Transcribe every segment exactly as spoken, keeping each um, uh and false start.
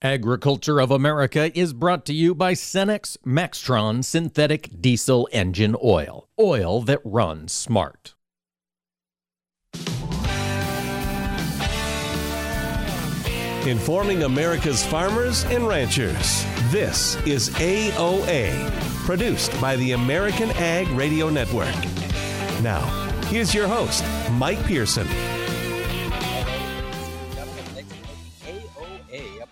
Agriculture of America is brought to you by Cenex Maxtron Synthetic Diesel Engine Oil. Oil that runs smart. Informing America's farmers and ranchers, this is A O A, produced by the American Ag Radio Network. Now, here's your host, Mike Pearson.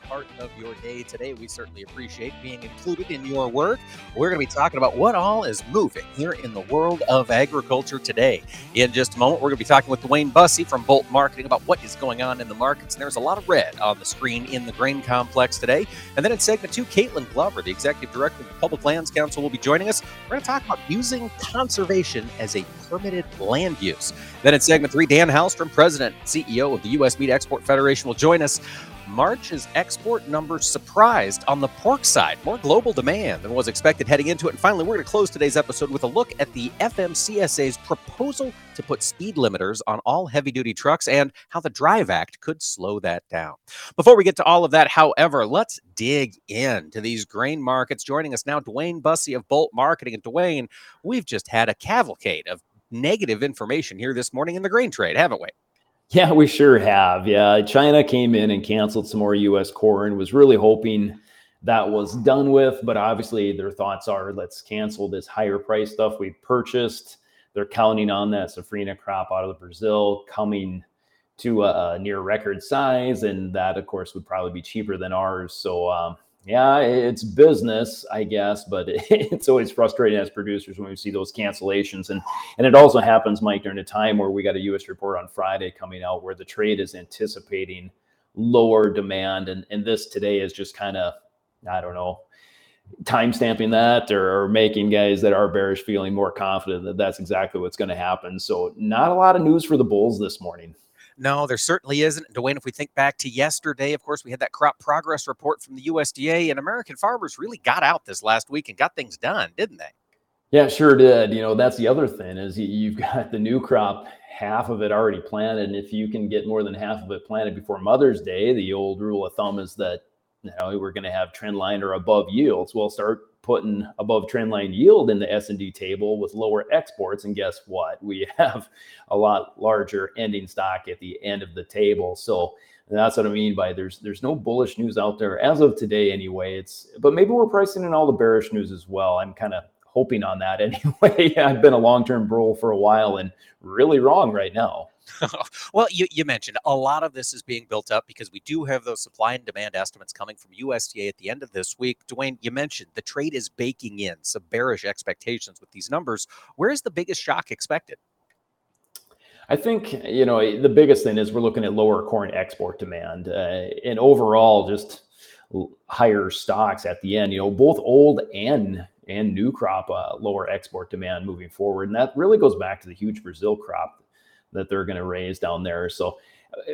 Part of your day today. We certainly appreciate being included in your work. We're going to be talking about what all is moving here in the world of agriculture today. In just a moment, we're going to be talking with DuWayne Bosse from Bolt Marketing about what is going on in the markets. And there's a lot of red on the screen in the grain complex today. And then in segment two, Kaitlynn Glover, the Executive Director of the Public Lands Council, will be joining us. We're going to talk about using conservation as a permitted land use. Then in segment three, Dan Halstrom, President and C E O of the U S Meat Export Federation, will join us. March's export numbers surprised on the pork side. More global demand than was expected heading into it. And finally, we're going to close today's episode with a look at the F M C S A's proposal to put speed limiters on all heavy-duty trucks and how the DRIVE Act could slow that down. Before we get to all of that, however, let's dig into these grain markets. Joining us now, DuWayne Bosse of Bolt Marketing. And DuWayne, we've just had a cavalcade of negative information here this morning in the grain trade, haven't we? Yeah, we sure have. Yeah, China came in and canceled some more U S corn, was really hoping that was done with. But obviously their thoughts are, let's cancel this higher price stuff we purchased. They're counting on that Safrina crop out of Brazil coming to a, a near record size. And that, of course, would probably be cheaper than ours. So, um, yeah, it's business, I guess, but it's always frustrating as producers when we see those cancellations. And and it also happens, Mike, during a time where we got a U S report on Friday coming out where the trade is anticipating lower demand. And, and this today is just kind of, I don't know, timestamping that or, or making guys that are bearish feeling more confident that that's exactly what's going to happen. So not a lot of news for the bulls this morning. No, there certainly isn't. DuWayne, if we think back to yesterday, of course, we had that crop progress report from the U S D A, and American farmers really got out this last week and got things done, didn't they? Yeah, sure did. You know, that's the other thing is you've got the new crop, half of it already planted. And if you can get more than half of it planted before Mother's Day, the old rule of thumb is that, you know, we're going to have trend line or above yields. We'll start putting above trend line yield in the S and D table with lower exports. And guess what? We have a lot larger ending stock at the end of the table. So that's what I mean by there's there's no bullish news out there as of today anyway. It's but maybe we're pricing in all the bearish news as well. I'm kind of hoping on that anyway. I've been a long-term bull for a while and really wrong right now. Well, you, you mentioned a lot of this is being built up because we do have those supply and demand estimates coming from U S D A at the end of this week. DuWayne, you mentioned the trade is baking in some bearish expectations with these numbers. Where is the biggest shock expected? I think, you know, the biggest thing is we're looking at lower corn export demand uh, and overall just higher stocks at the end, you know, both old and and new crop, uh, lower export demand moving forward. And that really goes back to the huge Brazil crop that they're going to raise down there. So,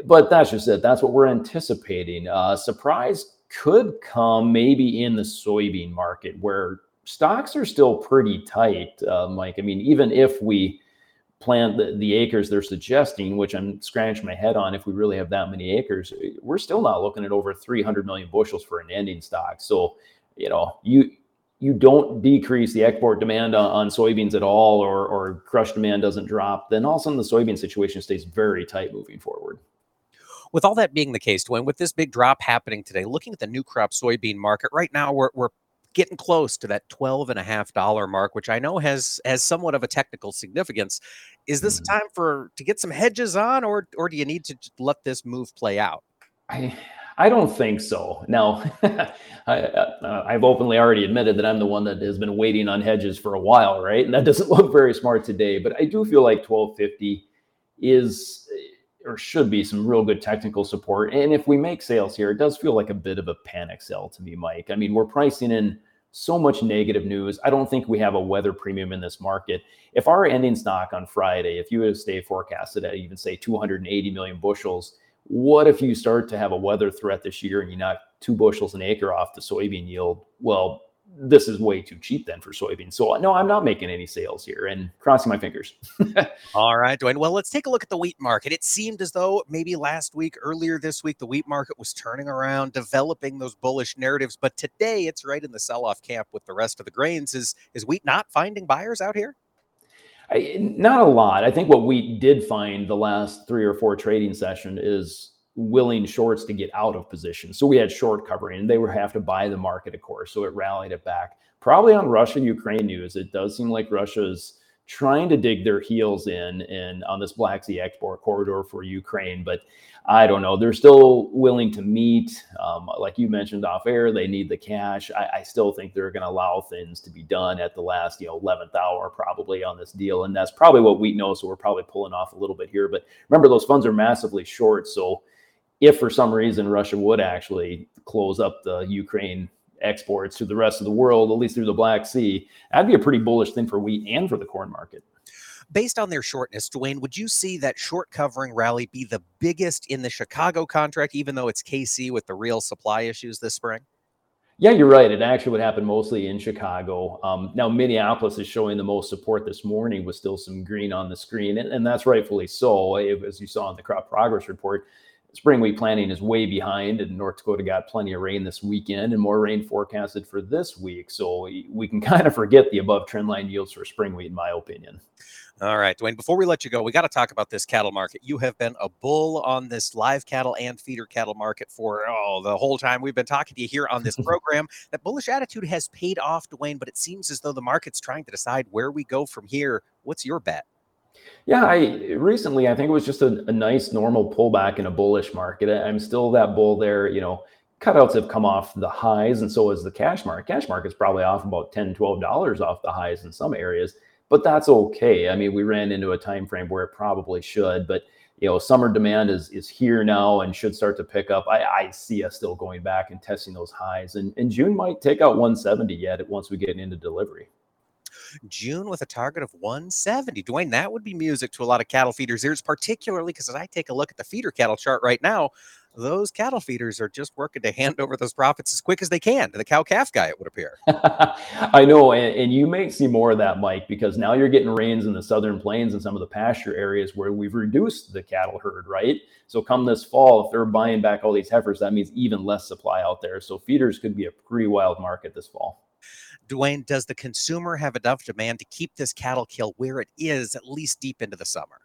but that's just it. That's what we're anticipating. Uh, surprise could come maybe in the soybean market where stocks are still pretty tight, uh, Mike. I mean, even if we plant the, the acres they're suggesting, which I'm scratching my head on, if we really have that many acres, we're still not looking at over three hundred million bushels for an ending stock. So, you know, you you don't decrease the export demand on soybeans at all, or, or crush demand doesn't drop, then all of a sudden the soybean situation stays very tight moving forward. With all that being the case, Dwayne, with this big drop happening today, looking at the new crop soybean market right now, we're, we're getting close to that twelve and a half dollar mark, which I know has, has somewhat of a technical significance. Is this a time for, to get some hedges on, or, or do you need to let this move play out? I, I don't think so. Now, I, uh, I've openly already admitted that I'm the one that has been waiting on hedges for a while, right? And that doesn't look very smart today. But I do feel like twelve fifty is or should be some real good technical support. And if we make sales here, it does feel like a bit of a panic sell to me, Mike. I mean, we're pricing in so much negative news. I don't think we have a weather premium in this market. If our ending stock on Friday, if U S D A forecasted at even say two hundred eighty million bushels, what if you start to have a weather threat this year and you knock two bushels an acre off the soybean yield? Well, this is way too cheap then for soybeans. So no, I'm not making any sales here and crossing my fingers. All right, DuWayne. Well, let's take a look at the wheat market. It seemed as though maybe last week, earlier this week, the wheat market was turning around, developing those bullish narratives. But today it's right in the sell-off camp with the rest of the grains. Is, is wheat not finding buyers out here? I, not a lot. I think what we did find the last three or four trading session is willing shorts to get out of position. So we had short covering and they would have to buy the market, of course. So it rallied it back. Probably on Russia and Ukraine news, it does seem like Russia's trying to dig their heels in and on this Black Sea export corridor for Ukraine. But I don't know. They're still willing to meet. Um, like you mentioned off air, they need the cash. I, I still think they're going to allow things to be done at the last, you know, eleventh hour probably on this deal. And that's probably what we know. So we're probably pulling off a little bit here. But remember, those funds are massively short. So if for some reason Russia would actually close up the Ukraine exports to the rest of the world, at least through the Black Sea, that'd be a pretty bullish thing for wheat and for the corn market. Based on their shortness, DuWayne, would you see that short covering rally be the biggest in the Chicago contract, even though it's K C with the real supply issues this spring? Yeah, you're right. It actually would happen mostly in Chicago. Um, now, Minneapolis is showing the most support this morning with still some green on the screen, and, and that's rightfully so. As you saw in the crop progress report, spring wheat planting is way behind, and North Dakota got plenty of rain this weekend and more rain forecasted for this week. So we can kind of forget the above trend line yields for spring wheat, in my opinion. All right, DuWayne, before we let you go, we got to talk about this cattle market. You have been a bull on this live cattle and feeder cattle market for oh, the whole time we've been talking to you here on this program. That bullish attitude has paid off, DuWayne, but it seems as though the market's trying to decide where we go from here. What's your bet? Yeah, I recently, I think it was just a, a nice normal pullback in a bullish market. I'm still that bull there, you know, cutouts have come off the highs and so is the cash market. Cash market's probably off about ten, twelve dollars off the highs in some areas, but that's okay. I mean, we ran into a time frame where it probably should, but you know, summer demand is is here now and should start to pick up. I, I see us still going back and testing those highs, and, and June might take out one seventy yet once we get into delivery. June with a target of one seventy. DuWayne, that would be music to a lot of cattle feeders' ears, particularly because as I take a look at the feeder cattle chart right now, those cattle feeders are just working to hand over those profits as quick as they can to the cow-calf guy, it would appear. I know, and, and you may see more of that, Mike, because now you're getting rains in the southern plains and some of the pasture areas where we've reduced the cattle herd, right? So come this fall, if they're buying back all these heifers, that means even less supply out there. So feeders could be a pretty wild market this fall. DuWayne, does the consumer have enough demand to keep this cattle kill where it is, at least deep into the summer?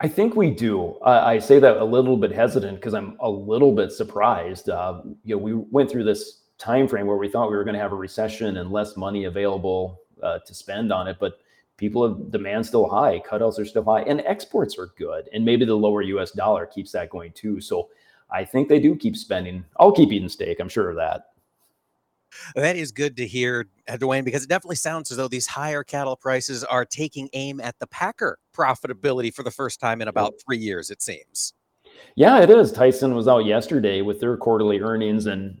I think we do. Uh, I say that a little bit hesitant because I'm a little bit surprised. Uh, you know, we went through this time frame where we thought we were going to have a recession and less money available uh, to spend on it, but people have demand still high, cutouts are still high, and exports are good, and maybe the lower U S dollar keeps that going too. So I think they do keep spending. I'll keep eating steak. I'm sure of that. That is good to hear, DuWayne, because it definitely sounds as though these higher cattle prices are taking aim at the packer profitability for the first time in about three years, it seems. Yeah, it is. Tyson was out yesterday with their quarterly earnings and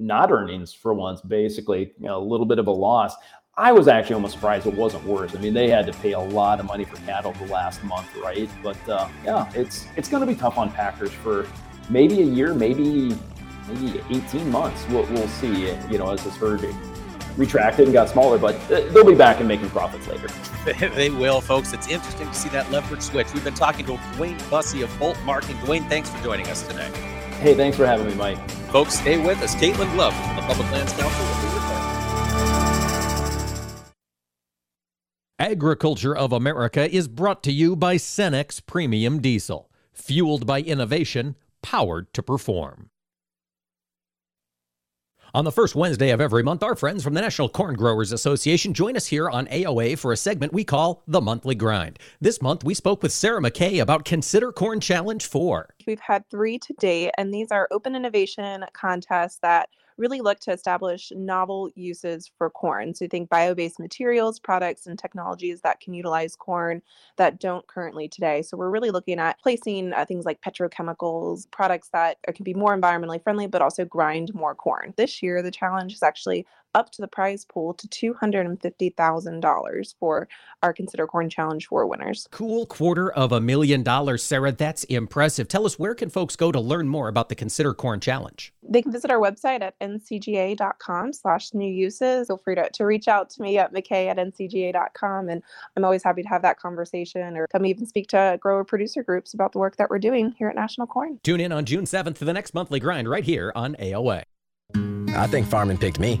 not earnings for once, basically, you know, a little bit of a loss. I was actually almost surprised it wasn't worse. I mean, they had to pay a lot of money for cattle the last month, right? But uh, yeah, it's it's going to be tough on packers for maybe a year, maybe... maybe eighteen months. We'll, we'll see, you know, as this herd retracted and got smaller, but they'll be back and making profits later. They will, folks. It's interesting to see that leverage switch. We've been talking to DuWayne Bosse of Bolt Marketing. DuWayne, thanks for joining us today. Hey, thanks for having me, Mike. Folks, stay with us. Kaitlynn Glover from the Public Lands Council will be with us. Agriculture of America is brought to you by Cenex Premium Diesel. Fueled by innovation, powered to perform. On the first Wednesday of every month, our friends from the National Corn Growers Association join us here on A O A for a segment we call The Monthly Grind. This month, we spoke with Sarah McKay about Consider Corn Challenge four. We've had three to date, and these are open innovation contests that really look to establish novel uses for corn. So think bio-based materials, products, and technologies that can utilize corn that don't currently today. So we're really looking at placing uh, things like petrochemicals, products that are, can be more environmentally friendly, but also grind more corn. This year, the challenge is actually up to the prize pool to two hundred fifty thousand dollars for our Consider Corn Challenge four winners. Cool quarter of a million dollars, Sarah. That's impressive. Tell us, where can folks go to learn more about the Consider Corn Challenge? They can visit our website at N C G A dot com slash new uses. Feel free to, to reach out to me at McKay at N C G A dot com. And I'm always happy to have that conversation or come even speak to grower producer groups about the work that we're doing here at National Corn. Tune in on June seventh to the next monthly grind right here on A O A. I think farming picked me.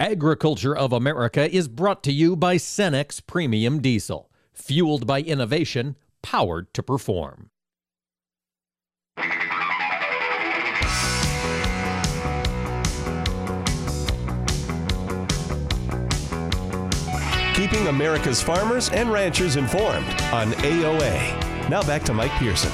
Agriculture of America is brought to you by Cenex Premium Diesel, fueled by innovation, powered to perform. Keeping America's farmers and ranchers informed on A O A. Now back to Mike Pearson.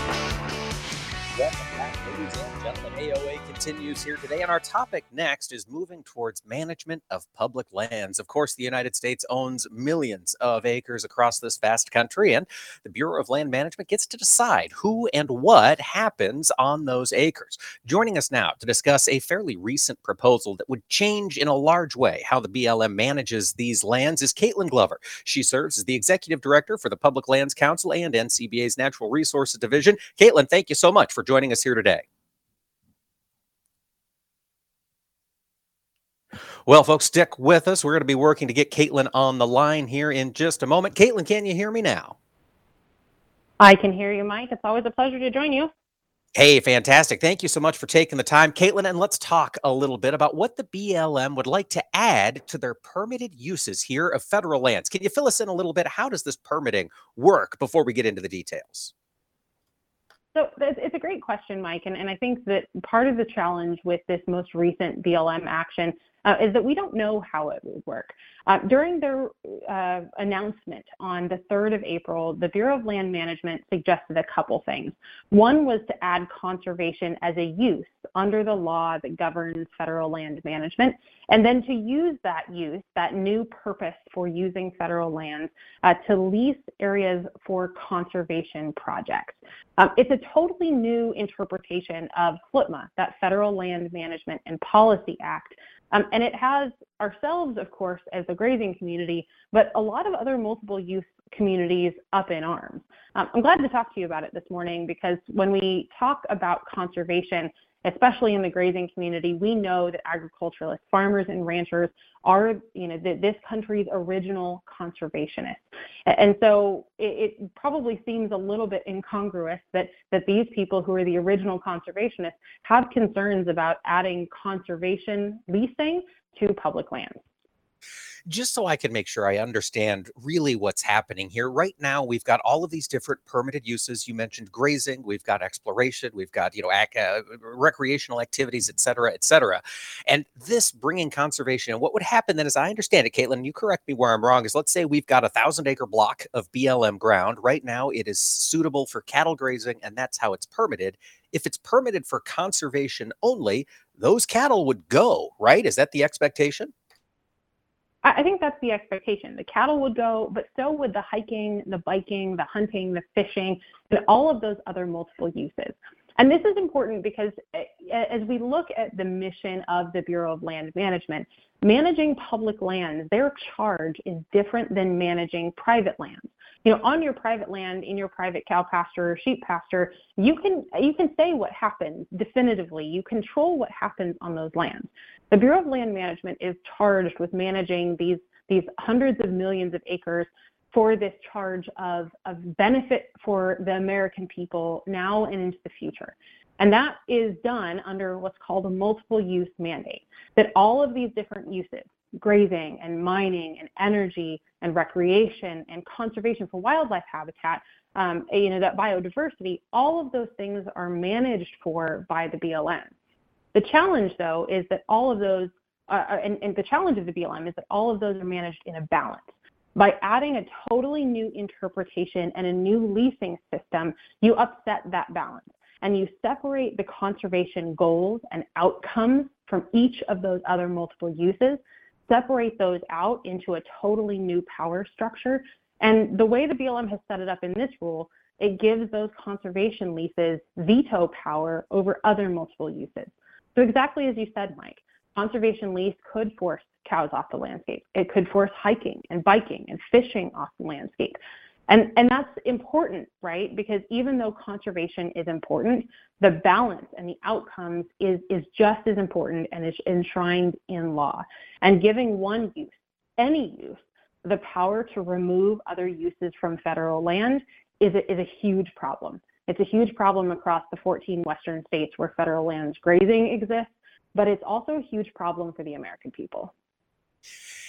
A O A continues here today, and our topic next is moving towards management of public lands. Of course, the United States owns millions of acres across this vast country, and the Bureau of Land Management gets to decide who and what happens on those acres. Joining us now to discuss a fairly recent proposal that would change in a large way how the B L M manages these lands is Kaitlynn Glover. She serves as the Executive Director for the Public Lands Council and N C B A's Natural Resources Division. Kaitlynn, thank you so much for joining us here today. Well, folks, stick with us. We're going to be working to get Kaitlynn on the line here in just a moment. Kaitlynn, can you hear me now? I can hear you, Mike. It's always a pleasure to join you. Hey, fantastic. Thank you so much for taking the time, Kaitlynn. And let's talk a little bit about what the B L M would like to add to their permitted uses here of federal lands. Can you fill us in a little bit? How does this permitting work before we get into the details? So it's a great question, Mike, and, and I think that part of the challenge with this most recent B L M action uh, is that we don't know how it would work. Uh, during their uh, announcement on the third of April, the Bureau of Land Management suggested a couple things. One was to add conservation as a use under the law that governs federal land management, and then to use that use, that new purpose for using federal lands, uh, to lease areas for conservation projects. Um, it's a totally new interpretation of FLTMA, that Federal Land Management and Policy Act, um, and it has ourselves, of course, as the grazing community, but a lot of other multiple use communities up in arms. Um, I'm glad to talk to you about it this morning because when we talk about conservation, especially in the grazing community, we know that agriculturalists, farmers and ranchers are, you know, th- this country's original conservationists. And so it, it probably seems a little bit incongruous that, that these people who are the original conservationists have concerns about adding conservation leasing to public lands. just so I can make sure I understand really what's happening here. Right now, we've got all of these different permitted uses. You mentioned grazing, we've got exploration, we've got, you know, ac- uh, recreational activities, et cetera, et cetera. And this bringing conservation, and what would happen then, as I understand it, Kaitlynn, you correct me where I'm wrong, is let's say we've got a thousand acre block of B L M ground. Right now, it is suitable for cattle grazing, and that's how it's permitted. If it's permitted for conservation only, those cattle would go, right? Is that the expectation? I think that's the expectation. The cattle would go, but so would the hiking, the biking, the hunting, the fishing, and all of those other multiple uses. And this is important because as we look at the mission of the Bureau of Land Management, managing public lands, their charge is different than managing private lands. You know, on your private land, in your private cow pasture or sheep pasture, you can you can say what happens definitively. You control what happens on those lands. The Bureau of Land Management is charged with managing these these hundreds of millions of acres for this charge of, of benefit for the American people now and into the future. And that is done under what's called a multiple use mandate, that all of these different uses, grazing and mining and energy and recreation and conservation for wildlife habitat, um, you know, that biodiversity, all of those things are managed for by the B L M. The challenge, though, is that all of those, uh, and, and the challenge of the B L M is that all of those are managed in a balance. By adding a totally new interpretation and a new leasing system, you upset that balance, and you separate the conservation goals and outcomes from each of those other multiple uses, separate those out into a totally new power structure. And the way the B L M has set it up in this rule, it gives those conservation leases veto power over other multiple uses. So exactly as you said, Mike, conservation lease could force cows off the landscape. It could force hiking and biking and fishing off the landscape. And, and that's important, right? Because even though conservation is important, the balance and the outcomes is, is just as important and is enshrined in law. And giving one use, any use, the power to remove other uses from federal land is a, is a huge problem. It's a huge problem across the fourteen Western states where federal lands grazing exists, but it's also a huge problem for the American people.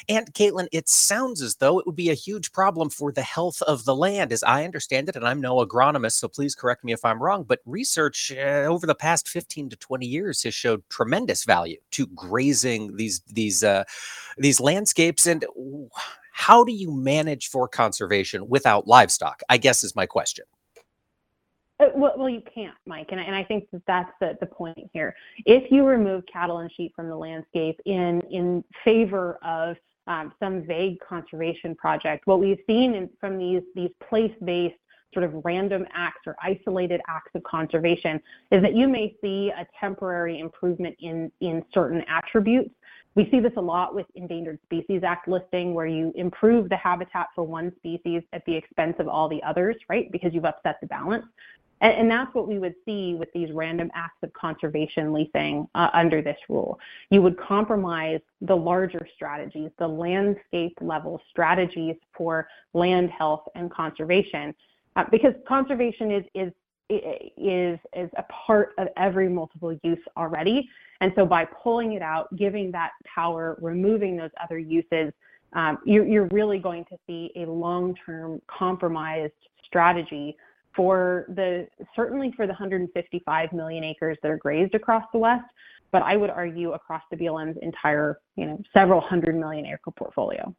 And Kaitlynn, it sounds as though it would be a huge problem for the health of the land, as I understand it, and I'm no agronomist, so please correct me if I'm wrong, but research uh, over the past fifteen to twenty years has showed tremendous value to grazing these these uh, these landscapes. And how do you manage for conservation without livestock, I guess is my question. Well, you can't, Mike, and I, and I think that that's the, the point here. If you remove cattle and sheep from the landscape in, in favor of um, some vague conservation project, what we've seen in, from these, these place-based sort of random acts or isolated acts of conservation is that you may see a temporary improvement in, in certain attributes. We see this a lot with Endangered Species Act listing, where you improve the habitat for one species at the expense of all the others, right? Because you've upset the balance. And, and that's what we would see with these random acts of conservation leasing uh, under this rule. You would compromise the larger strategies, the landscape level strategies for land health and conservation, uh, because conservation is, is is is a part of every multiple use already. And so by pulling it out, giving that power, removing those other uses, um, you're, you're really going to see a long-term compromised strategy for the, certainly for the one hundred fifty-five million acres that are grazed across the West, but I would argue across the B L M's entire, you know, several hundred million acre portfolio.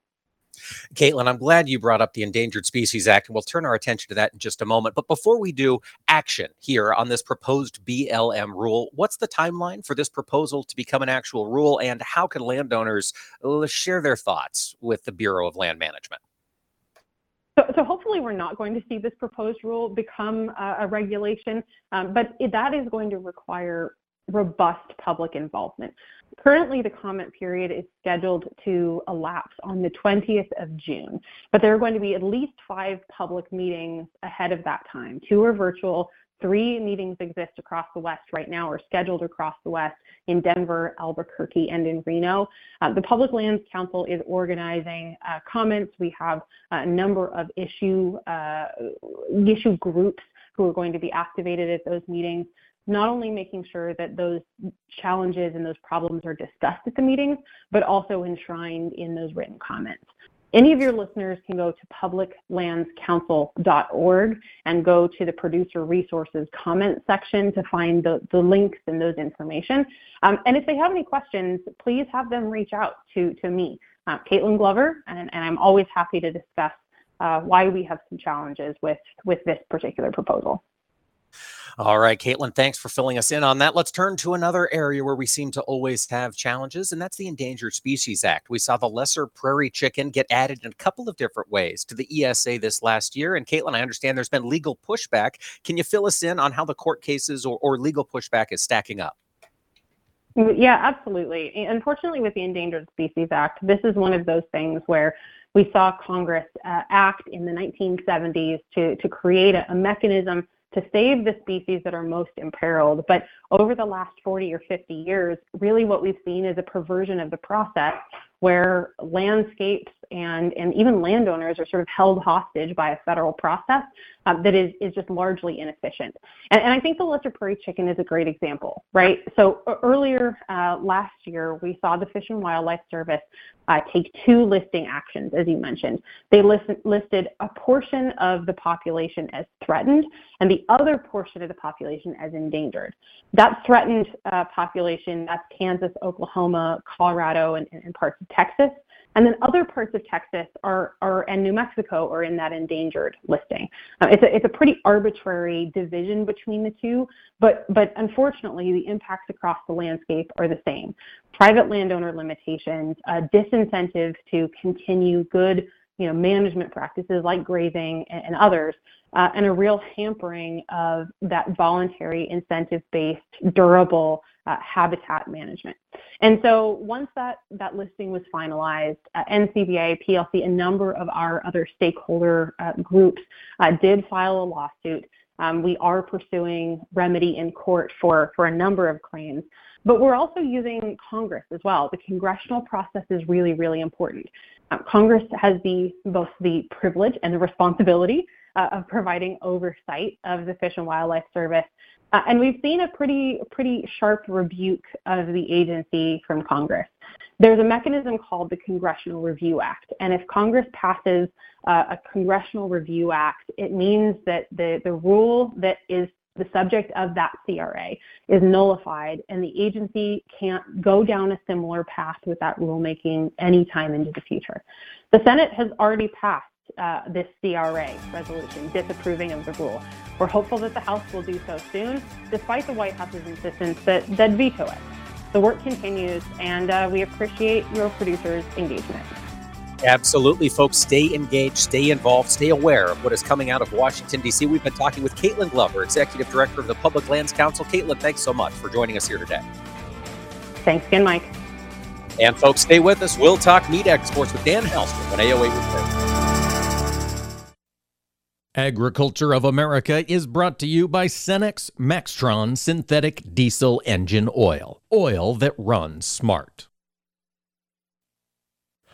Kaitlynn, I'm glad you brought up the Endangered Species Act, and we'll turn our attention to that in just a moment. But before we do, action here on this proposed B L M rule. What's the timeline for this proposal to become an actual rule, and how can landowners share their thoughts with the Bureau of Land Management? So, so hopefully we're not going to see this proposed rule become a, a regulation, um, but it, that is going to require robust public involvement. Currently, the comment period is scheduled to elapse on the twentieth of June, but there are going to be at least five public meetings ahead of that time. Two are virtual, three meetings exist across the West right now, or scheduled across the West in Denver, Albuquerque, and in Reno. Uh, the Public Lands Council is organizing uh, comments. We have a number of issue, uh, issue groups who are going to be activated at those meetings. not only making sure that those challenges and those problems are discussed at the meetings, but also enshrined in those written comments. Any of your listeners can go to public lands council dot org and go to the producer resources comment section to find the, the links and those information. Um, and if they have any questions, please have them reach out to, to me, uh, Kaitlynn Glover, and, and I'm always happy to discuss uh, why we have some challenges with, with this particular proposal. All right, Kaitlynn, thanks for filling us in on that. Let's turn to another area where we seem to always have challenges, and that's the Endangered Species Act. We saw the lesser prairie chicken get added in a couple of different ways to the E S A this last year. And Kaitlynn, I understand there's been legal pushback. Can you fill us in on how the court cases or, or legal pushback is stacking up? Yeah, absolutely. Unfortunately, with the Endangered Species Act, this is one of those things where we saw Congress uh, act in the nineteen seventies to, to create a, a mechanism to save the species that are most imperiled. But over the last forty or fifty years, really what we've seen is a perversion of the process where landscapes and, and even landowners are sort of held hostage by a federal process um, that is, is just largely inefficient. And, and I think the lesser prairie chicken is a great example, right? So earlier uh, last year, we saw the Fish and Wildlife Service uh, take two listing actions, as you mentioned. They list, listed a portion of the population as threatened and the other portion of the population as endangered. That threatened uh, population, that's Kansas, Oklahoma, Colorado, and, and parts of Texas. And then other parts of Texas are, are and New Mexico are in that endangered listing. Uh, it's, a, it's a pretty arbitrary division between the two, but, but unfortunately the impacts across the landscape are the same. Private landowner limitations, a disincentive to continue good you know, management practices like grazing and, and others, uh, and a real hampering of that voluntary incentive-based durable Uh, habitat management. And so once that, that listing was finalized, uh, N C B A, P L C, a number of our other stakeholder uh, groups uh, did file a lawsuit. Um, we are pursuing remedy in court for, for a number of claims, but we're also using Congress as well. The congressional process is really, really important. Uh, Congress has the both the privilege and the responsibility uh, of providing oversight of the Fish and Wildlife Service. Uh, and we've seen a pretty pretty sharp rebuke of the agency from Congress. There's a mechanism called the Congressional Review Act, and if Congress passes uh, a Congressional Review Act, it means that the, the rule that is the subject of that C R A is nullified, and the agency can't go down a similar path with that rulemaking anytime into the future. The Senate has already passed Uh, this C R A resolution disapproving of the rule. We're hopeful that the House will do so soon, despite the White House's insistence that they'd veto it. The work continues, and uh, we appreciate your producers' engagement. Absolutely, folks. Stay engaged, stay involved, stay aware of what is coming out of Washington, D C. We've been talking with Kaitlynn Glover, Executive Director of the Public Lands Council. Kaitlynn, thanks so much for joining us here today. Thanks again, Mike. And folks, stay with us. We'll talk meat exports with Dan Halstrom on A O A Report. Agriculture of America is brought to you by Cenex Maxtron Synthetic Diesel Engine Oil. Oil that runs smart.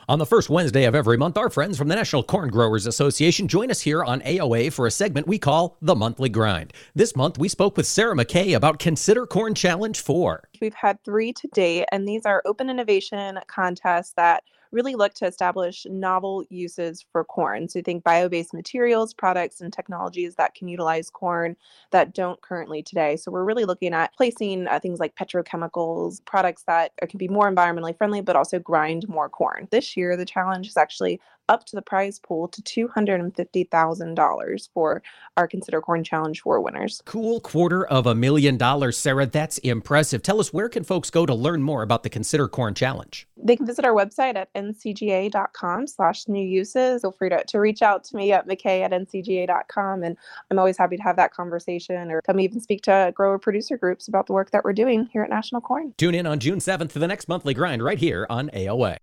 On the first Wednesday of every month, our friends from the National Corn Growers Association join us here on A O A for a segment we call The Monthly Grind. This month, we spoke with Sarah McKay about Consider Corn Challenge four. We've had three to date, and these are open innovation contests that really look to establish novel uses for corn. So you think bio-based materials, products, and technologies that can utilize corn that don't currently today. So we're really looking at placing uh, things like petrochemicals, products that can be more environmentally friendly, but also grind more corn. This year, the challenge is actually up to the prize pool to two hundred fifty thousand dollars for our Consider Corn Challenge four winners. Cool quarter of a million dollars, Sarah. That's impressive. Tell us, where can folks go to learn more about the Consider Corn Challenge? They can visit our website at N C G A dot com slash new uses. Feel free to, to reach out to me at M C K at N C G A dot com, and I'm always happy to have that conversation or come even speak to grower producer groups about the work that we're doing here at National Corn. Tune in on June seventh for the next Monthly Grind right here on A O A.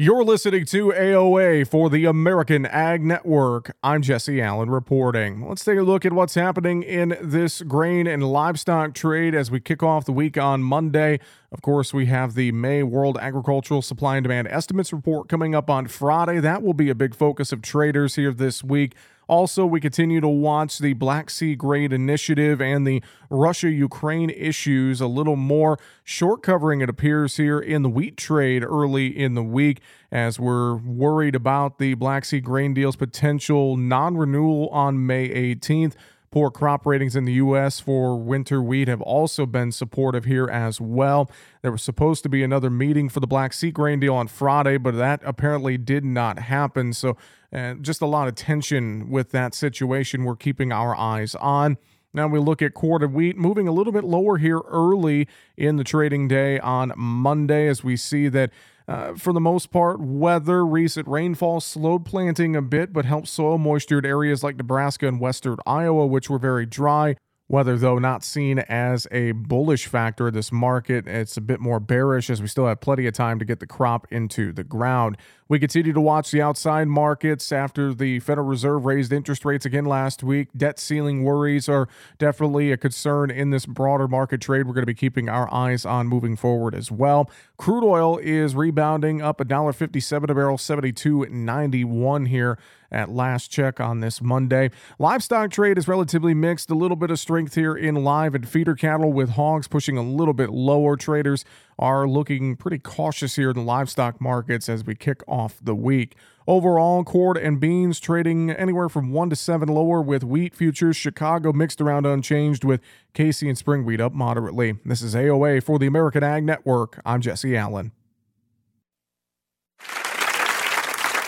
You're listening to A O A for the American Ag Network. I'm Jesse Allen reporting. Let's take a look at what's happening in this grain and livestock trade as we kick off the week on Monday. Of course, we have the May World Agricultural Supply and Demand Estimates report coming up on Friday. That will be a big focus of traders here this week. Also, we continue to watch the Black Sea Grain Initiative and the Russia-Ukraine issues a little more. Short covering, it appears, here in the wheat trade early in the week, as we're worried about the Black Sea grain deal's potential non-renewal on May eighteenth. Poor crop ratings in the U S for winter wheat have also been supportive here as well. There was supposed to be another meeting for the Black Sea grain deal on Friday, but that apparently did not happen. So uh, just a lot of tension with that situation we're keeping our eyes on. Now we look at quarter wheat moving a little bit lower here early in the trading day on Monday, as we see that Uh, for the most part, weather, recent rainfall slowed planting a bit, but helped soil moisture at areas like Nebraska and western Iowa, which were very dry. Weather, though, not seen as a bullish factor in this market. It's a bit more bearish, as we still have plenty of time to get the crop into the ground. We continue to watch the outside markets after the Federal Reserve raised interest rates again last week. Debt ceiling worries are definitely a concern in this broader market trade. We're going to be keeping our eyes on moving forward as well. Crude oil is rebounding up one dollar fifty-seven a barrel, seventy-two ninety-one here at last check on this Monday. Livestock trade is relatively mixed. A little bit of strength here in live and feeder cattle, with hogs pushing a little bit lower. Traders are looking pretty cautious here in the livestock markets as we kick off the week. Overall, corn and beans trading anywhere from one to seven lower, with wheat futures Chicago mixed around unchanged, with Casey and spring wheat up moderately. This is A O A for the American Ag Network. I'm Jesse Allen.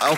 I'll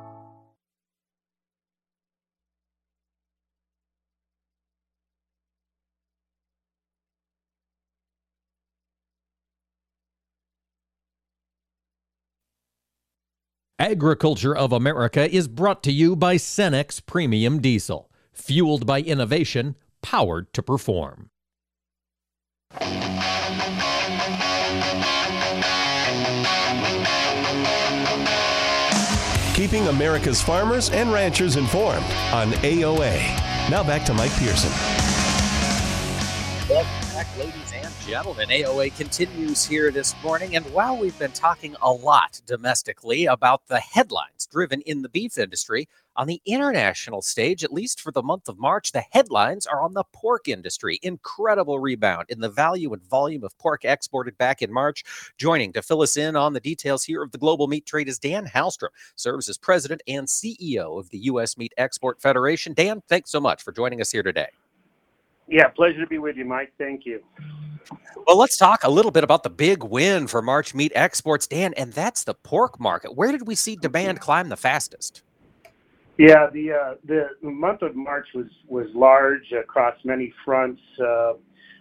Agriculture of America is brought to you by Cenex Premium Diesel, fueled by innovation, powered to perform. Keeping America's farmers and ranchers informed on A O A. Now back to Mike Pearson. Welcome back, ladies and gentlemen. A O A continues here this morning, and while we've been talking a lot domestically about the headlines driven in the beef industry, on the international stage, at least for the month of March, the headlines are on the pork industry. Incredible rebound in the value and volume of pork exported back in March. Joining to fill us in on the details here of the global meat trade is Dan Halstrom, serves as president and C E O of the U S. Meat Export Federation. Dan, thanks so much for joining us here today. Yeah, pleasure to be with you, Mike. Thank you. Well, let's talk a little bit about the big win for March meat exports, Dan, and that's the pork market. Where did we see demand climb the fastest? Yeah, the uh, the month of March was, was large across many fronts. Uh,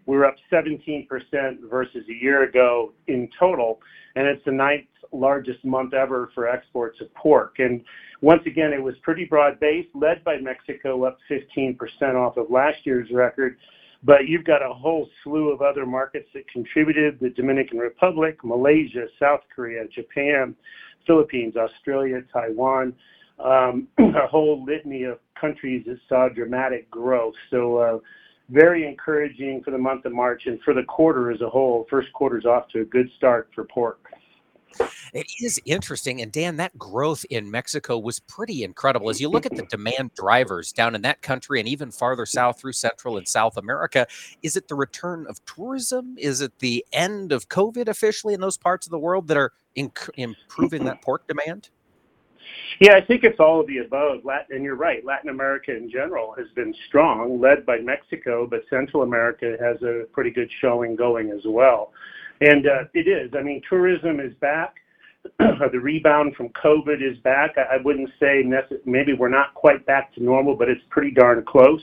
we were up seventeen percent versus a year ago in total, and it's the ninth largest month ever for exports of pork. And once again, it was pretty broad-based, led by Mexico, up fifteen percent off of last year's record. But you've got a whole slew of other markets that contributed: the Dominican Republic, Malaysia, South Korea, Japan, Philippines, Australia, Taiwan, um, a whole litany of countries that saw dramatic growth. So uh, very encouraging for the month of March and for the quarter as a whole. First quarter's off to a good start for pork. It is interesting. And Dan, that growth in Mexico was pretty incredible. As you look at the demand drivers down in that country and even farther south through Central and South America, is it the return of tourism? Is it the end of COVID officially in those parts of the world that are inc- improving that pork demand? Yeah, I think it's all of the above. Latin, and you're right, Latin America in general has been strong, led by Mexico, but Central America has a pretty good showing going as well. And uh, it is. I mean, tourism is back. The rebound from COVID is back. I, I wouldn't say necess- maybe we're not quite back to normal, but it's pretty darn close.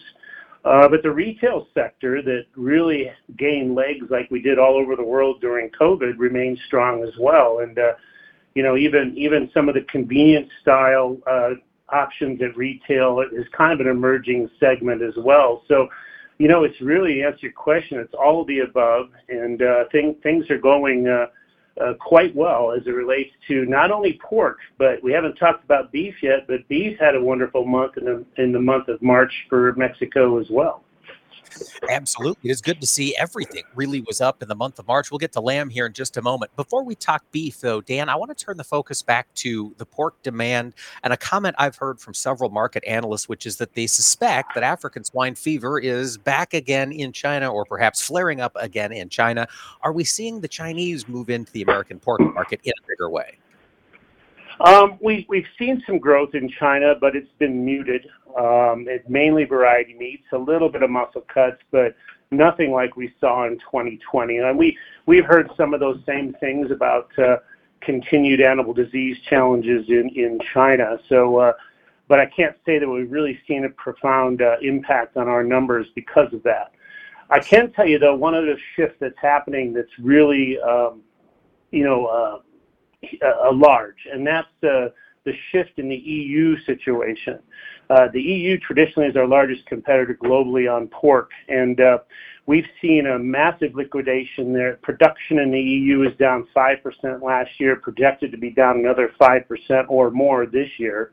Uh, but the retail sector that really gained legs like we did all over the world during COVID remains strong as well. And uh, you know, even even some of the convenience style uh, options at retail is kind of an emerging segment as well. So, you know, it's really, to answer your question, it's all of the above, and uh, thing, things are going uh, uh, quite well as it relates to not only pork, but we haven't talked about beef yet, but beef had a wonderful month in the, in the month of March for Mexico as well. Absolutely. It's good to see everything really was up in the month of March. We'll get to lamb here in just a moment. Before we talk beef, though, Dan, I want to turn the focus back to the pork demand and a comment I've heard from several market analysts, which is that they suspect that African swine fever is back again in China, or perhaps flaring up again in China. Are we seeing the Chinese move into the American pork market in a bigger way? Um, we, we've seen some growth in China, but it's been muted. Um, it's mainly variety meats, a little bit of muscle cuts, but nothing like we saw in twenty twenty. And we, we've heard some of those same things about uh, continued animal disease challenges in, in China. So, uh, but I can't say that we've really seen a profound uh, impact on our numbers because of that. I can tell you, though, one other shift that's happening that's really, um, you know, uh, Uh, large, and that's uh, the shift in the E U situation. Uh, the E U traditionally is our largest competitor globally on pork, and uh, we've seen a massive liquidation there. Production in the E U is down five percent last year, projected to be down another five percent or more this year,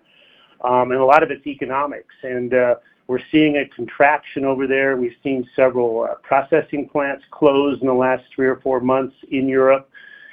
um, and a lot of it's economics. And uh, we're seeing a contraction over there. We've seen several uh, processing plants close in the last three or four months in Europe.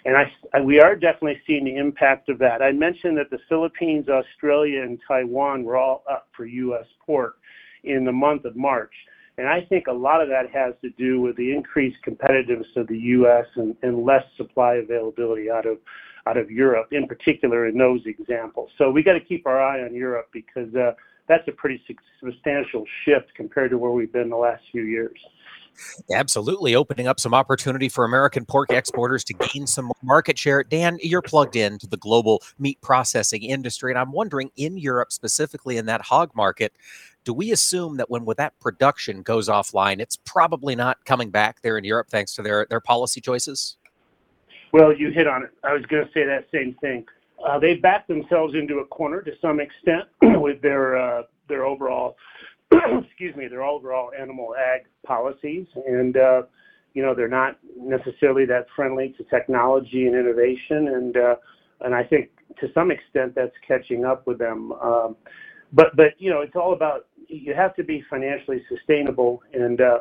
And I, I, we are definitely seeing the impact of that. I mentioned that the Philippines, Australia, and Taiwan were all up for U S pork in the month of March. And I think a lot of that has to do with the increased competitiveness of the U S and, and less supply availability out of out of Europe, in particular in those examples. So we got to keep our eye on Europe, because uh, that's a pretty substantial shift compared to where we've been the last few years. Absolutely, opening up some opportunity for American pork exporters to gain some market share. Dan, you're plugged into the global meat processing industry, and I'm wondering, in Europe specifically, in that hog market, do we assume that when with that production goes offline, it's probably not coming back there in Europe thanks to their, their policy choices? Well, you hit on it. I was going to say that same thing. Uh, they backed themselves into a corner to some extent with their uh, their overall excuse me, their overall animal ag policies, and uh, you know, they're not necessarily that friendly to technology and innovation, and uh, and I think to some extent that's catching up with them. Um, but but you know, it's all about, you have to be financially sustainable, and uh,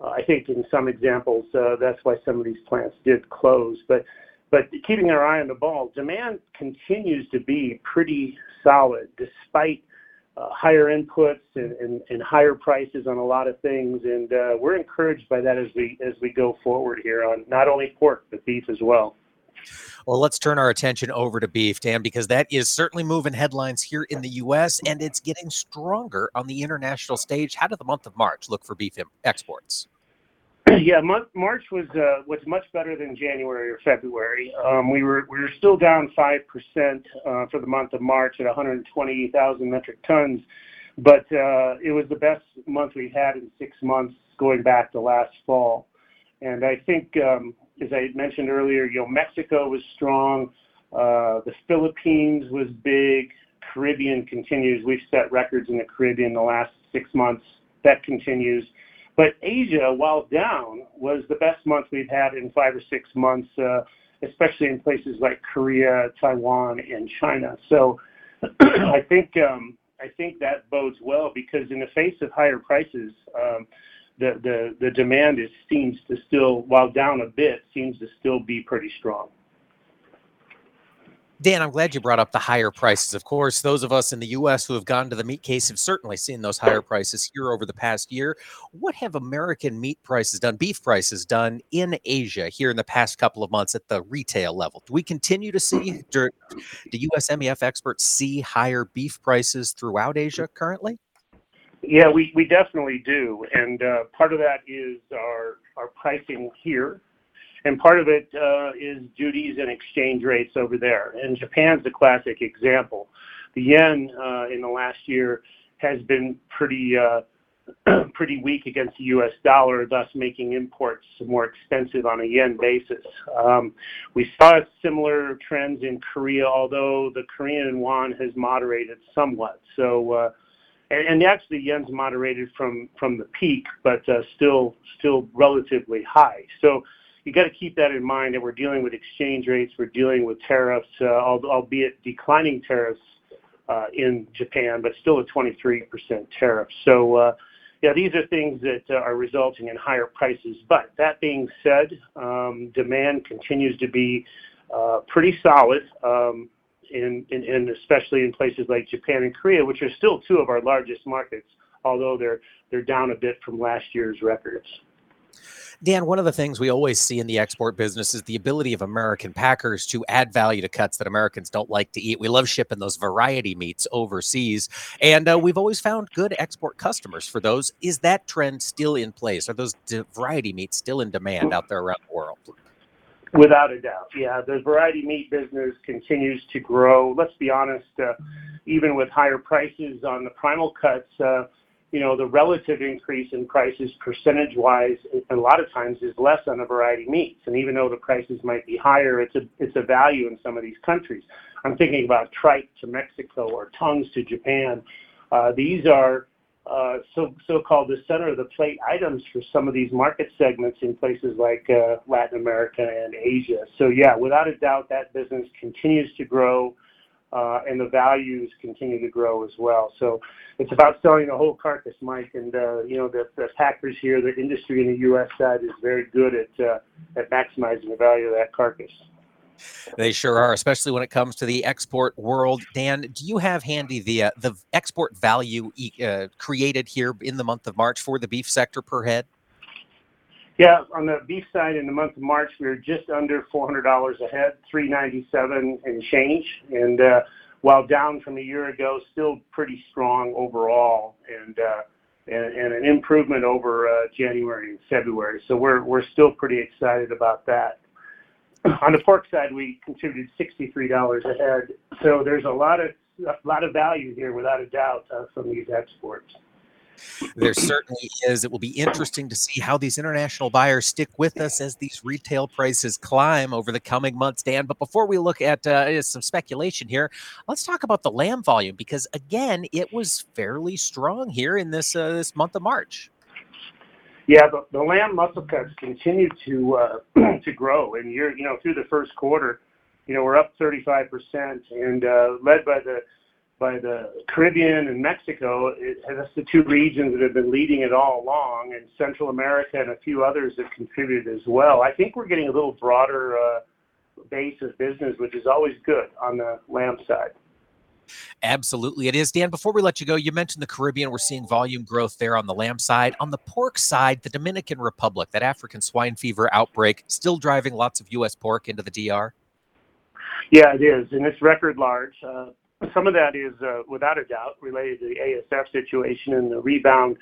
I think in some examples uh, that's why some of these plants did close. But but keeping our eye on the ball, demand continues to be pretty solid despite Uh, higher inputs and, and, and higher prices on a lot of things, and uh, we're encouraged by that as we as we go forward here on not only pork but beef as well. Well, let's turn our attention over to beef, Dan, because that is certainly moving headlines here in the U S, and it's getting stronger on the international stage. How did the month of March look for beef exports? Yeah, month, March was uh, was much better than January or February. Um, we were we were still down five percent uh, for the month of March at one hundred twenty thousand metric tons, but uh, it was the best month we've had in six months going back to last fall. And I think, um, as I mentioned earlier, you know, Mexico was strong, uh, the Philippines was big, Caribbean continues. We've set records in the Caribbean the last six months. That continues. But Asia, while down, was the best month we've had in five or six months, uh, especially in places like Korea, Taiwan, and China. So I think um, I think that bodes well, because in the face of higher prices, um, the, the, the demand is seems to still, while down a bit, seems to still be pretty strong. Dan, I'm glad you brought up the higher prices. Of course, those of us in the U S who have gone to the meat case have certainly seen those higher prices here over the past year. What have American meat prices done, beef prices done in Asia here in the past couple of months at the retail level? Do we continue to see, do, do U S M E F experts see higher beef prices throughout Asia currently? Yeah, we, we definitely do. And uh, part of that is our, our pricing here. And part of it uh, is duties and exchange rates over there. And Japan's a classic example. The yen uh, in the last year has been pretty uh, pretty weak against the U S dollar, thus making imports more expensive on a yen basis. Um, we saw similar trends in Korea, although the Korean won has moderated somewhat. So, uh, and, and actually yen's moderated from, from the peak, but uh, still still relatively high. So. You got to keep that in mind that we're dealing with exchange rates, we're dealing with tariffs, uh, albeit declining tariffs uh, in Japan, but still a twenty-three percent tariff. So, uh, yeah, these are things that uh, are resulting in higher prices. But that being said, um, demand continues to be uh, pretty solid, um, in, in, in especially in places like Japan and Korea, which are still two of our largest markets, although they're they're down a bit from last year's records. Dan, one of the things we always see in the export business is the ability of American packers to add value to cuts that Americans don't like to eat. We love shipping those variety meats overseas, and uh, we've always found good export customers for those. Is that trend still in place? Are those variety meats still in demand out there around the world? Without a doubt, yeah. The variety meat business continues to grow. Let's be honest, uh, even with higher prices on the primal cuts, uh, you know, the relative increase in prices percentage-wise a lot of times is less on a variety of meats. And even though the prices might be higher, it's a it's a value in some of these countries. I'm thinking about tripe to Mexico or tongues to Japan. Uh, these are uh, so, so-called the center-of-the-plate items for some of these market segments in places like uh, Latin America and Asia. So, yeah, without a doubt, that business continues to grow. Uh, and the values continue to grow as well. So it's about selling the whole carcass, Mike. And, uh, you know, the, the packers here, the industry in the U S side is very good at uh, at maximizing the value of that carcass. They sure are, especially when it comes to the export world. Dan, do you have handy the, uh, the export value uh, created here in the month of March for the beef sector per head? Yeah, on the beef side in the month of March, we were just under four hundred dollars a head, three ninety-seven and change. And uh, while down from a year ago, still pretty strong overall, and uh, and, and an improvement over uh, January and February. So we're we're still pretty excited about that. On the pork side, we contributed sixty-three dollars a head. So there's a lot of a lot of value here, without a doubt, uh, from these exports. There certainly is. It will be interesting to see how these international buyers stick with us as these retail prices climb over the coming months, Dan. But before we look at uh, some speculation here, let's talk about the lamb volume, because, again, it was fairly strong here in this uh, this month of March. Yeah, the, the lamb muscle cuts continue to uh, to grow. And, you're, you know, through the first quarter, you know, we're up thirty-five percent and uh, led by the by the Caribbean and Mexico. It, that's the two regions that have been leading it all along, and Central America and a few others have contributed as well. I think we're getting a little broader uh, base of business, which is always good on the lamb side. Absolutely, it is. Dan, before we let you go, you mentioned the Caribbean. We're seeing volume growth there on the lamb side. On the pork side, the Dominican Republic, that African swine fever outbreak, still driving lots of U S pork into the D R? Yeah, it is, and it's record large. Uh, Some of that is, uh, without a doubt, related to the A S F situation and the rebound,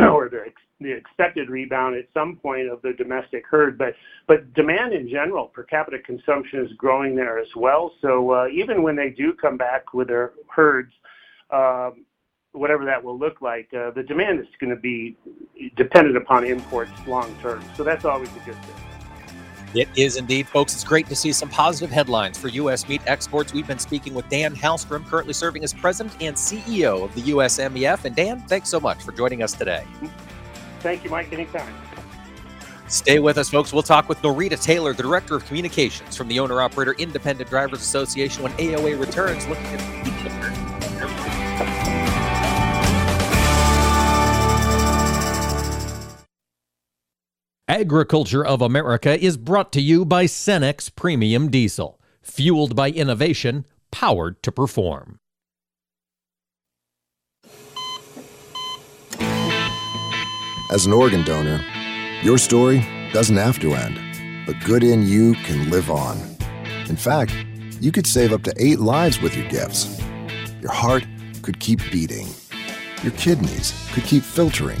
or the, ex- the expected rebound at some point of the domestic herd. But but demand in general, per capita consumption is growing there as well. So uh, even when they do come back with their herds, um, whatever that will look like, uh, the demand is going to be dependent upon imports long term. So that's always a good thing. It is indeed, folks. It's great to see some positive headlines for U S meat exports. We've been speaking with Dan Halstrom, currently serving as president and C E O of the U S M E F. And Dan, thanks so much for joining us today. Thank you, Mike. Anytime. Stay with us, folks. We'll talk with Norita Taylor, the Director of Communications from the Owner-Operator Independent Drivers Association, when A O A returns, looking at Agriculture of America is brought to you by Cenex Premium Diesel. fueled by innovation, powered to perform. As an organ donor, your story doesn't have to end. The good in you can live on. In fact, you could save up to eight lives with your gifts. Your heart could keep beating. Your kidneys could keep filtering.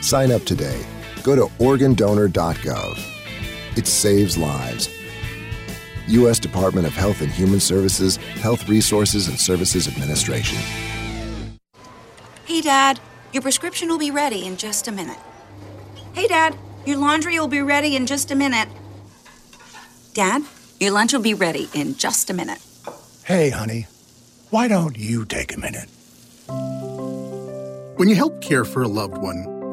Sign up today. Go to organ donor dot gov. It saves lives. U S Department of Health and Human Services, Health Resources and Services Administration. Hey, Dad, your prescription will be ready in just a minute. Hey, Dad, your laundry will be ready in just a minute. Dad, your lunch will be ready in just a minute. Hey, honey, why don't you take a minute? When you help care for a loved one,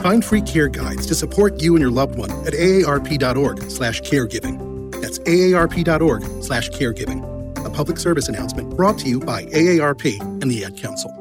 Find free care guides to support you and your loved one at A A R P dot org slash caregiving. That's A A R P dot org slash caregiving. A public service announcement brought to you by A A R P and the Ad Council.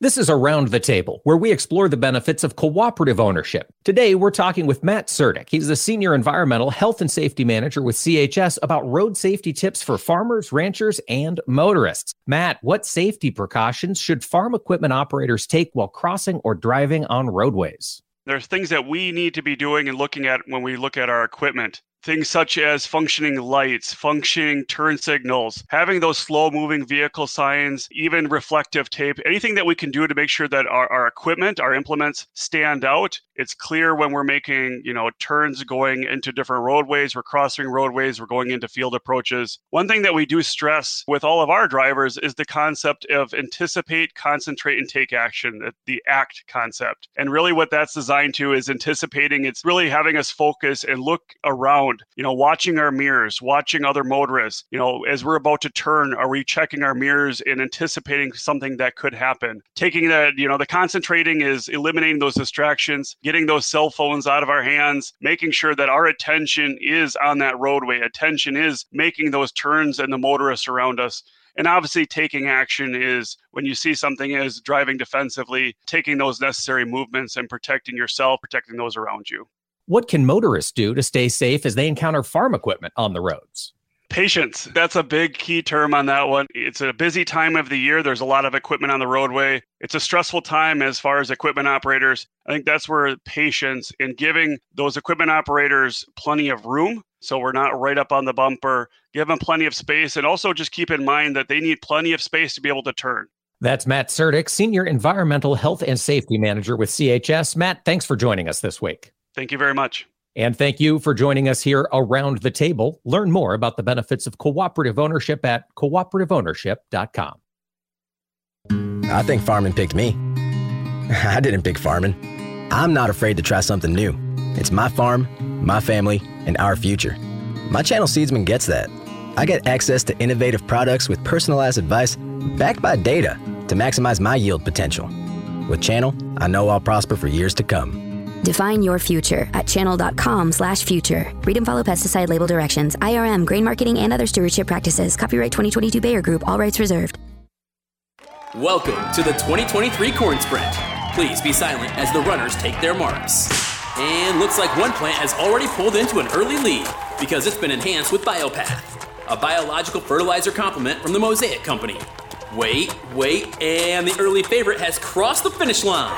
This is Around the Table, where we explore the benefits of cooperative ownership. Today, we're talking with Matt Cerdick. He's the Senior Environmental Health and Safety Manager with C H S about road safety tips for farmers, ranchers, and motorists. Matt, what safety precautions should farm equipment operators take while crossing or driving on roadways? There's things that we need to be doing and looking at when we look at our equipment. Things such as functioning lights, functioning turn signals, having those slow-moving vehicle signs, even reflective tape, anything that we can do to make sure that our, our equipment, our implements stand out. It's clear when we're making, you know, turns going into different roadways, we're crossing roadways, we're going into field approaches. One thing that we do stress with all of our drivers is the concept of anticipate, concentrate, and take action, the ACT concept. And really what that's designed to is anticipating. It's really having us focus and look around. You know, watching our mirrors, watching other motorists, you know, as we're about to turn, are we checking our mirrors and anticipating something that could happen? Taking that, you know, the concentrating is eliminating those distractions, getting those cell phones out of our hands, making sure that our attention is on that roadway. Attention is making those turns and the motorists around us. And obviously taking action is when you see something is driving defensively, taking those necessary movements and protecting yourself, protecting those around you. What can motorists do to stay safe as they encounter farm equipment on the roads? Patience. That's a big key term on that one. It's a busy time of the year. There's a lot of equipment on the roadway. It's a stressful time as far as equipment operators. I think that's where patience and giving those equipment operators plenty of room. So we're not right up on the bumper. Give them plenty of space. And also just keep in mind that they need plenty of space to be able to turn. That's Matt Cerdick, Senior Environmental Health and Safety Manager with C H S. Matt, thanks for joining us this week. Thank you very much. And thank you for joining us here around the table. Learn more about the benefits of cooperative ownership at cooperative ownership dot com. I think farming picked me. I didn't pick farming. I'm not afraid to try something new. It's my farm, my family, and our future. My Channel Seedsman gets that. I get access to innovative products with personalized advice backed by data to maximize my yield potential. With Channel, I know I'll prosper for years to come. Define your future at channel dot com slash future. Read and follow pesticide label directions, I R M, grain marketing, and other stewardship practices. Copyright twenty twenty-two Bayer Group. All rights reserved. Welcome to the twenty twenty-three Corn Sprint. Please be silent as the runners take their marks. And looks like one plant has already pulled into an early lead because it's been enhanced with Biopath, a biological fertilizer complement from the Mosaic Company. Wait, wait, and the early favorite has crossed the finish line.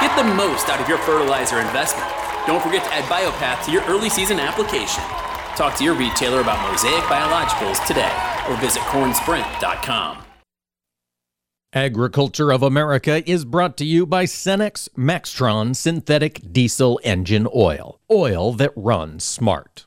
Get the most out of your fertilizer investment. Don't forget to add Biopath to your early season application. Talk to your retailer about Mosaic Biologicals today or visit corn sprint dot com. Agriculture of America is brought to you by Cenex Maxtron Synthetic Diesel Engine Oil. Oil that runs smart.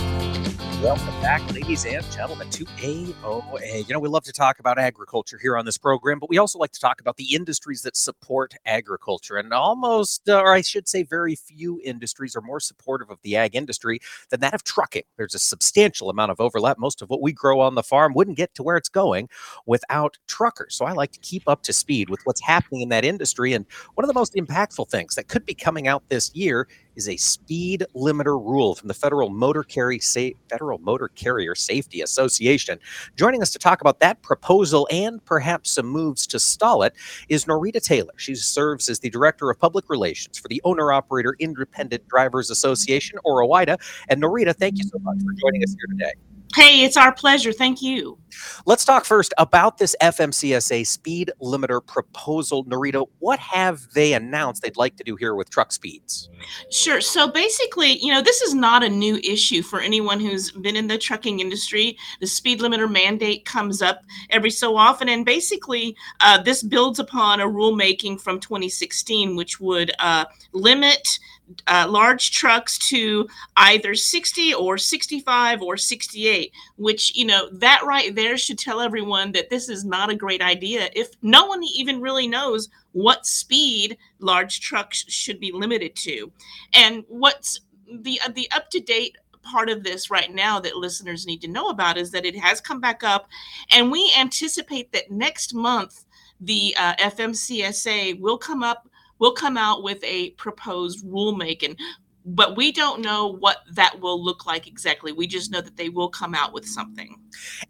Welcome back, ladies and gentlemen, to A O A. You know, we love to talk about agriculture here on this program, but we also like to talk about the industries that support agriculture. And almost, uh, or I should say very few industries are more supportive of the ag industry than that of trucking. There's a substantial amount of overlap. Most of what we grow on the farm wouldn't get to where it's going without truckers. So I like to keep up to speed with what's happening in that industry. And one of the most impactful things that could be coming out this year is a speed limiter rule from the Federal Motor Carry Sa- Federal Motor Carrier Safety Association. Joining us to talk about that proposal and perhaps some moves to stall it is Norita Taylor. She serves as the Director of Public Relations for the Owner-Operator Independent Drivers Association, or O O I D A. And Norita, thank you so much for joining us here today. Hey, it's our pleasure. Thank you. Let's talk first about this F M C S A speed limiter proposal. Norita, what have they announced they'd like to do here with truck speeds? Sure. So basically, you know, this is not a new issue for anyone who's been in the trucking industry. The speed limiter mandate comes up every so often. And basically, uh, this builds upon a rulemaking from twenty sixteen, which would uh, limit Uh, large trucks to either sixty or sixty-five or sixty-eight, which, you know, that right there should tell everyone that this is not a great idea if no one even really knows what speed large trucks should be limited to. And what's the uh, the up-to-date part of this right now that listeners need to know about is that it has come back up, and we anticipate that next month the uh, F M C S A will come up We'll come out with a proposed rulemaking, but we don't know what that will look like exactly. We just know that they will come out with something.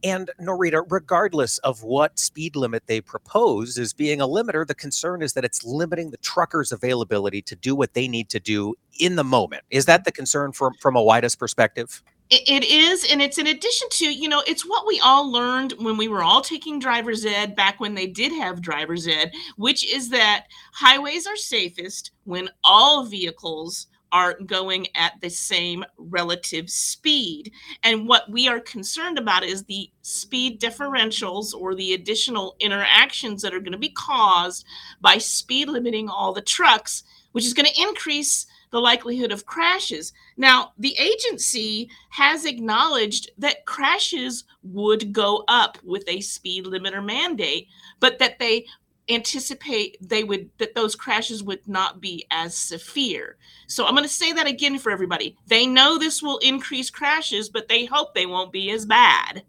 And Norita, regardless of what speed limit they propose as being a limiter, the concern is that it's limiting the truckers' availability to do what they need to do in the moment. Is that the concern from, from a O O I D A's perspective? It is, and it's in addition to, you know, it's what we all learned when we were all taking driver's ed back when they did have driver's ed, which is that highways are safest when all vehicles are going at the same relative speed. And what we are concerned about is the speed differentials or the additional interactions that are going to be caused by speed limiting all the trucks, which is going to increase the likelihood of crashes. Now, the agency has acknowledged that crashes would go up with a speed limiter mandate, but that they anticipate they would that those crashes would not be as severe. So I'm going to say that again for everybody. They know this will increase crashes, but they hope they won't be as bad.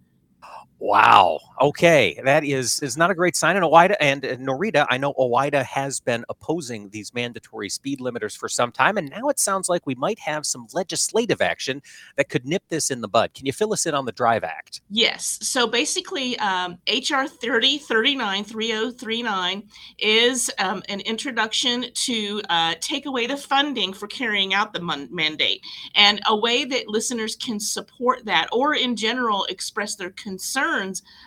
Wow. Okay. That is, is not a great sign. And O O I D A and, and Norita, I know O O I D A has been opposing these mandatory speed limiters for some time, and now it sounds like we might have some legislative action that could nip this in the bud. Can you fill us in on the DRIVE Act? Yes. So basically, um, H R thirty thirty-nine, thirty oh thirty-nine is um, an introduction to uh, take away the funding for carrying out the mon- mandate, and a way that listeners can support that or in general express their concern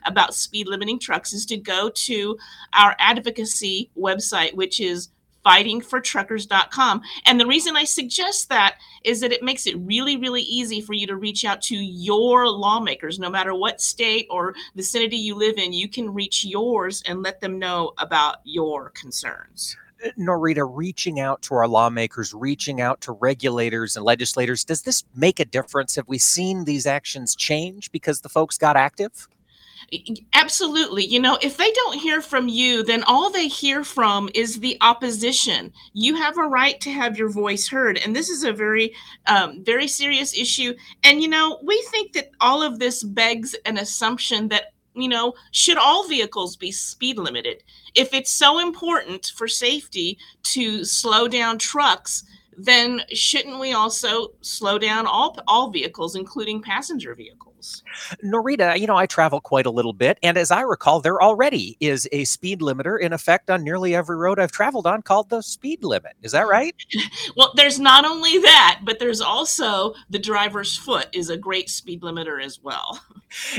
about speed limiting trucks is to go to our advocacy website, which is fighting for truckers dot com. And the reason I suggest that is that it makes it really, really easy for you to reach out to your lawmakers, no matter what state or vicinity you live in. You can reach yours and let them know about your concerns. Norita, reaching out to our lawmakers, reaching out to regulators and legislators, does this make a difference? Have we seen these actions change because the folks got active? Absolutely. You know, if they don't hear from you, then all they hear from is the opposition. You have a right to have your voice heard. And this is a very, um, very serious issue. And, you know, we think that all of this begs an assumption that, you know, should all vehicles be speed limited? If it's so important for safety to slow down trucks, then shouldn't we also slow down all all vehicles, including passenger vehicles? rules. Norita, you know, I travel quite a little bit, and as I recall, there already is a speed limiter in effect on nearly every road I've traveled on called the speed limit. Is that right? Well, there's not only that, but there's also the driver's foot is a great speed limiter as well.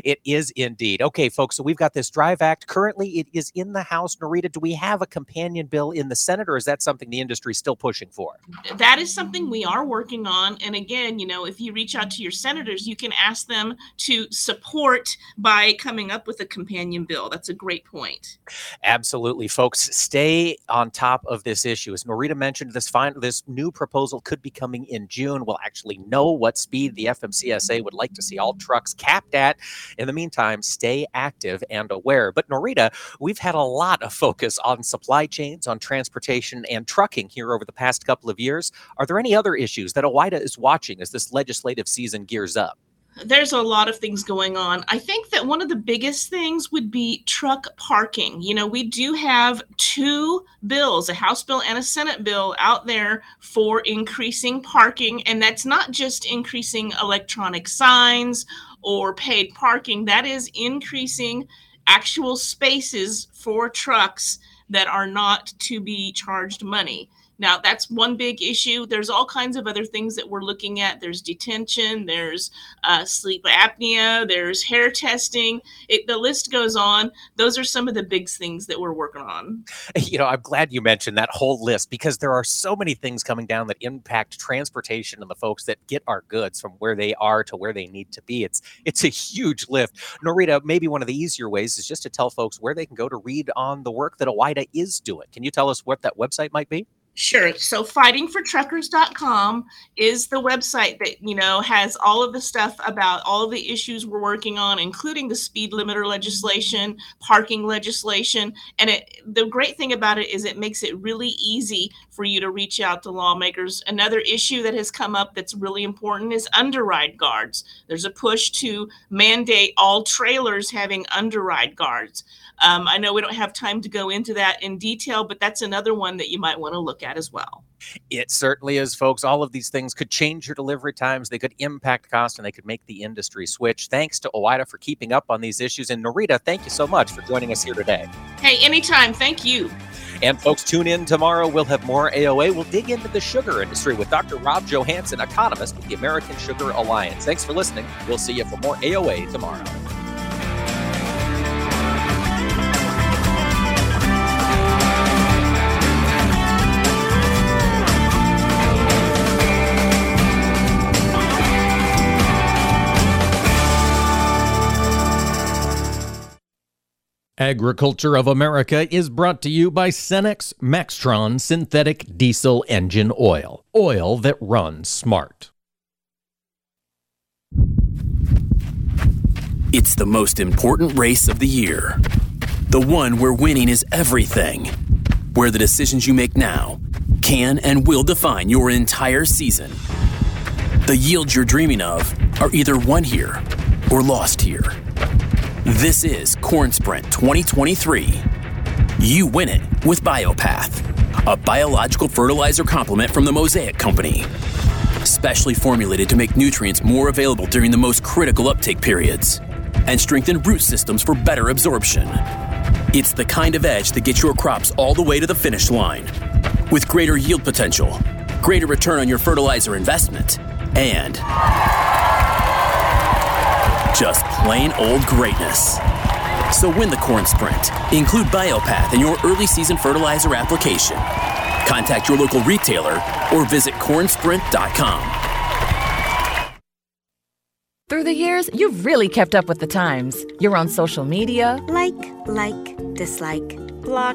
It is indeed. Okay, folks, so we've got this DRIVE Act. Currently, it is in the House. Norita, do we have a companion bill in the Senate, or is that something the industry is still pushing for? That is something we are working on. And again, you know, if you reach out to your senators, you can ask them to support by coming up with a companion bill. That's a great point. Absolutely, folks. Stay on top of this issue. As Norita mentioned, this fine, this new proposal could be coming in June. We'll actually know what speed the F M C S A would like to see all trucks capped at. In the meantime, stay active and aware. But Norita, we've had a lot of focus on supply chains, on transportation and trucking here over the past couple of years. Are there any other issues that O O I D A is watching as this legislative season gears up? There's a lot of things going on. I think that one of the biggest things would be truck parking. You know, we do have two bills, a House bill and a Senate bill out there for increasing parking. And that's not just increasing electronic signs or paid parking. That is increasing actual spaces for trucks that are not to be charged money. Now, that's one big issue. There's all kinds of other things that we're looking at. There's detention, there's uh, sleep apnea, there's hair testing. It, the list goes on. Those are some of the big things that we're working on. You know, I'm glad you mentioned that whole list because there are so many things coming down that impact transportation and the folks that get our goods from where they are to where they need to be. It's it's a huge lift. Norita, maybe one of the easier ways is just to tell folks where they can go to read on the work that O O I D A is doing. Can you tell us what that website might be? Sure. So fighting for truckers dot com is the website that, you know, has all of the stuff about all of the issues we're working on, including the speed limiter legislation, parking legislation. And it, the great thing about it is it makes it really easy for you to reach out to lawmakers. Another issue that has come up that's really important is underride guards. There's a push to mandate all trailers having underride guards. Um, I know we don't have time to go into that in detail, but that's another one that you might want to look at as well. It certainly is, folks. All of these things could change your delivery times. They could impact cost, and they could make the industry switch. Thanks to O O I D A for keeping up on these issues. And Norita, thank you so much for joining us here today. Hey, anytime. Thank you. And folks, tune in tomorrow. We'll have more A O A. We'll dig into the sugar industry with Doctor Rob Johansen, economist with the American Sugar Alliance. Thanks for listening. We'll see you for more A O A tomorrow. Agriculture of America is brought to you by Cenex Maxtron Synthetic Diesel Engine Oil. Oil that runs smart. It's the most important race of the year. The one where winning is everything. Where the decisions you make now can and will define your entire season. The yields you're dreaming of are either won here or lost here. This is Corn Sprint twenty twenty-three. You win it with Biopath, a biological fertilizer complement from the Mosaic Company. Specially formulated to make nutrients more available during the most critical uptake periods and strengthen root systems for better absorption. It's the kind of edge that gets your crops all the way to the finish line with greater yield potential, greater return on your fertilizer investment, and just plain old greatness. So win the Corn Sprint. Include Biopath in your early season fertilizer application. Contact your local retailer or visit corn sprint dot com. Through the years, you've really kept up with the times. You're on social media. Like, like, dislike, block.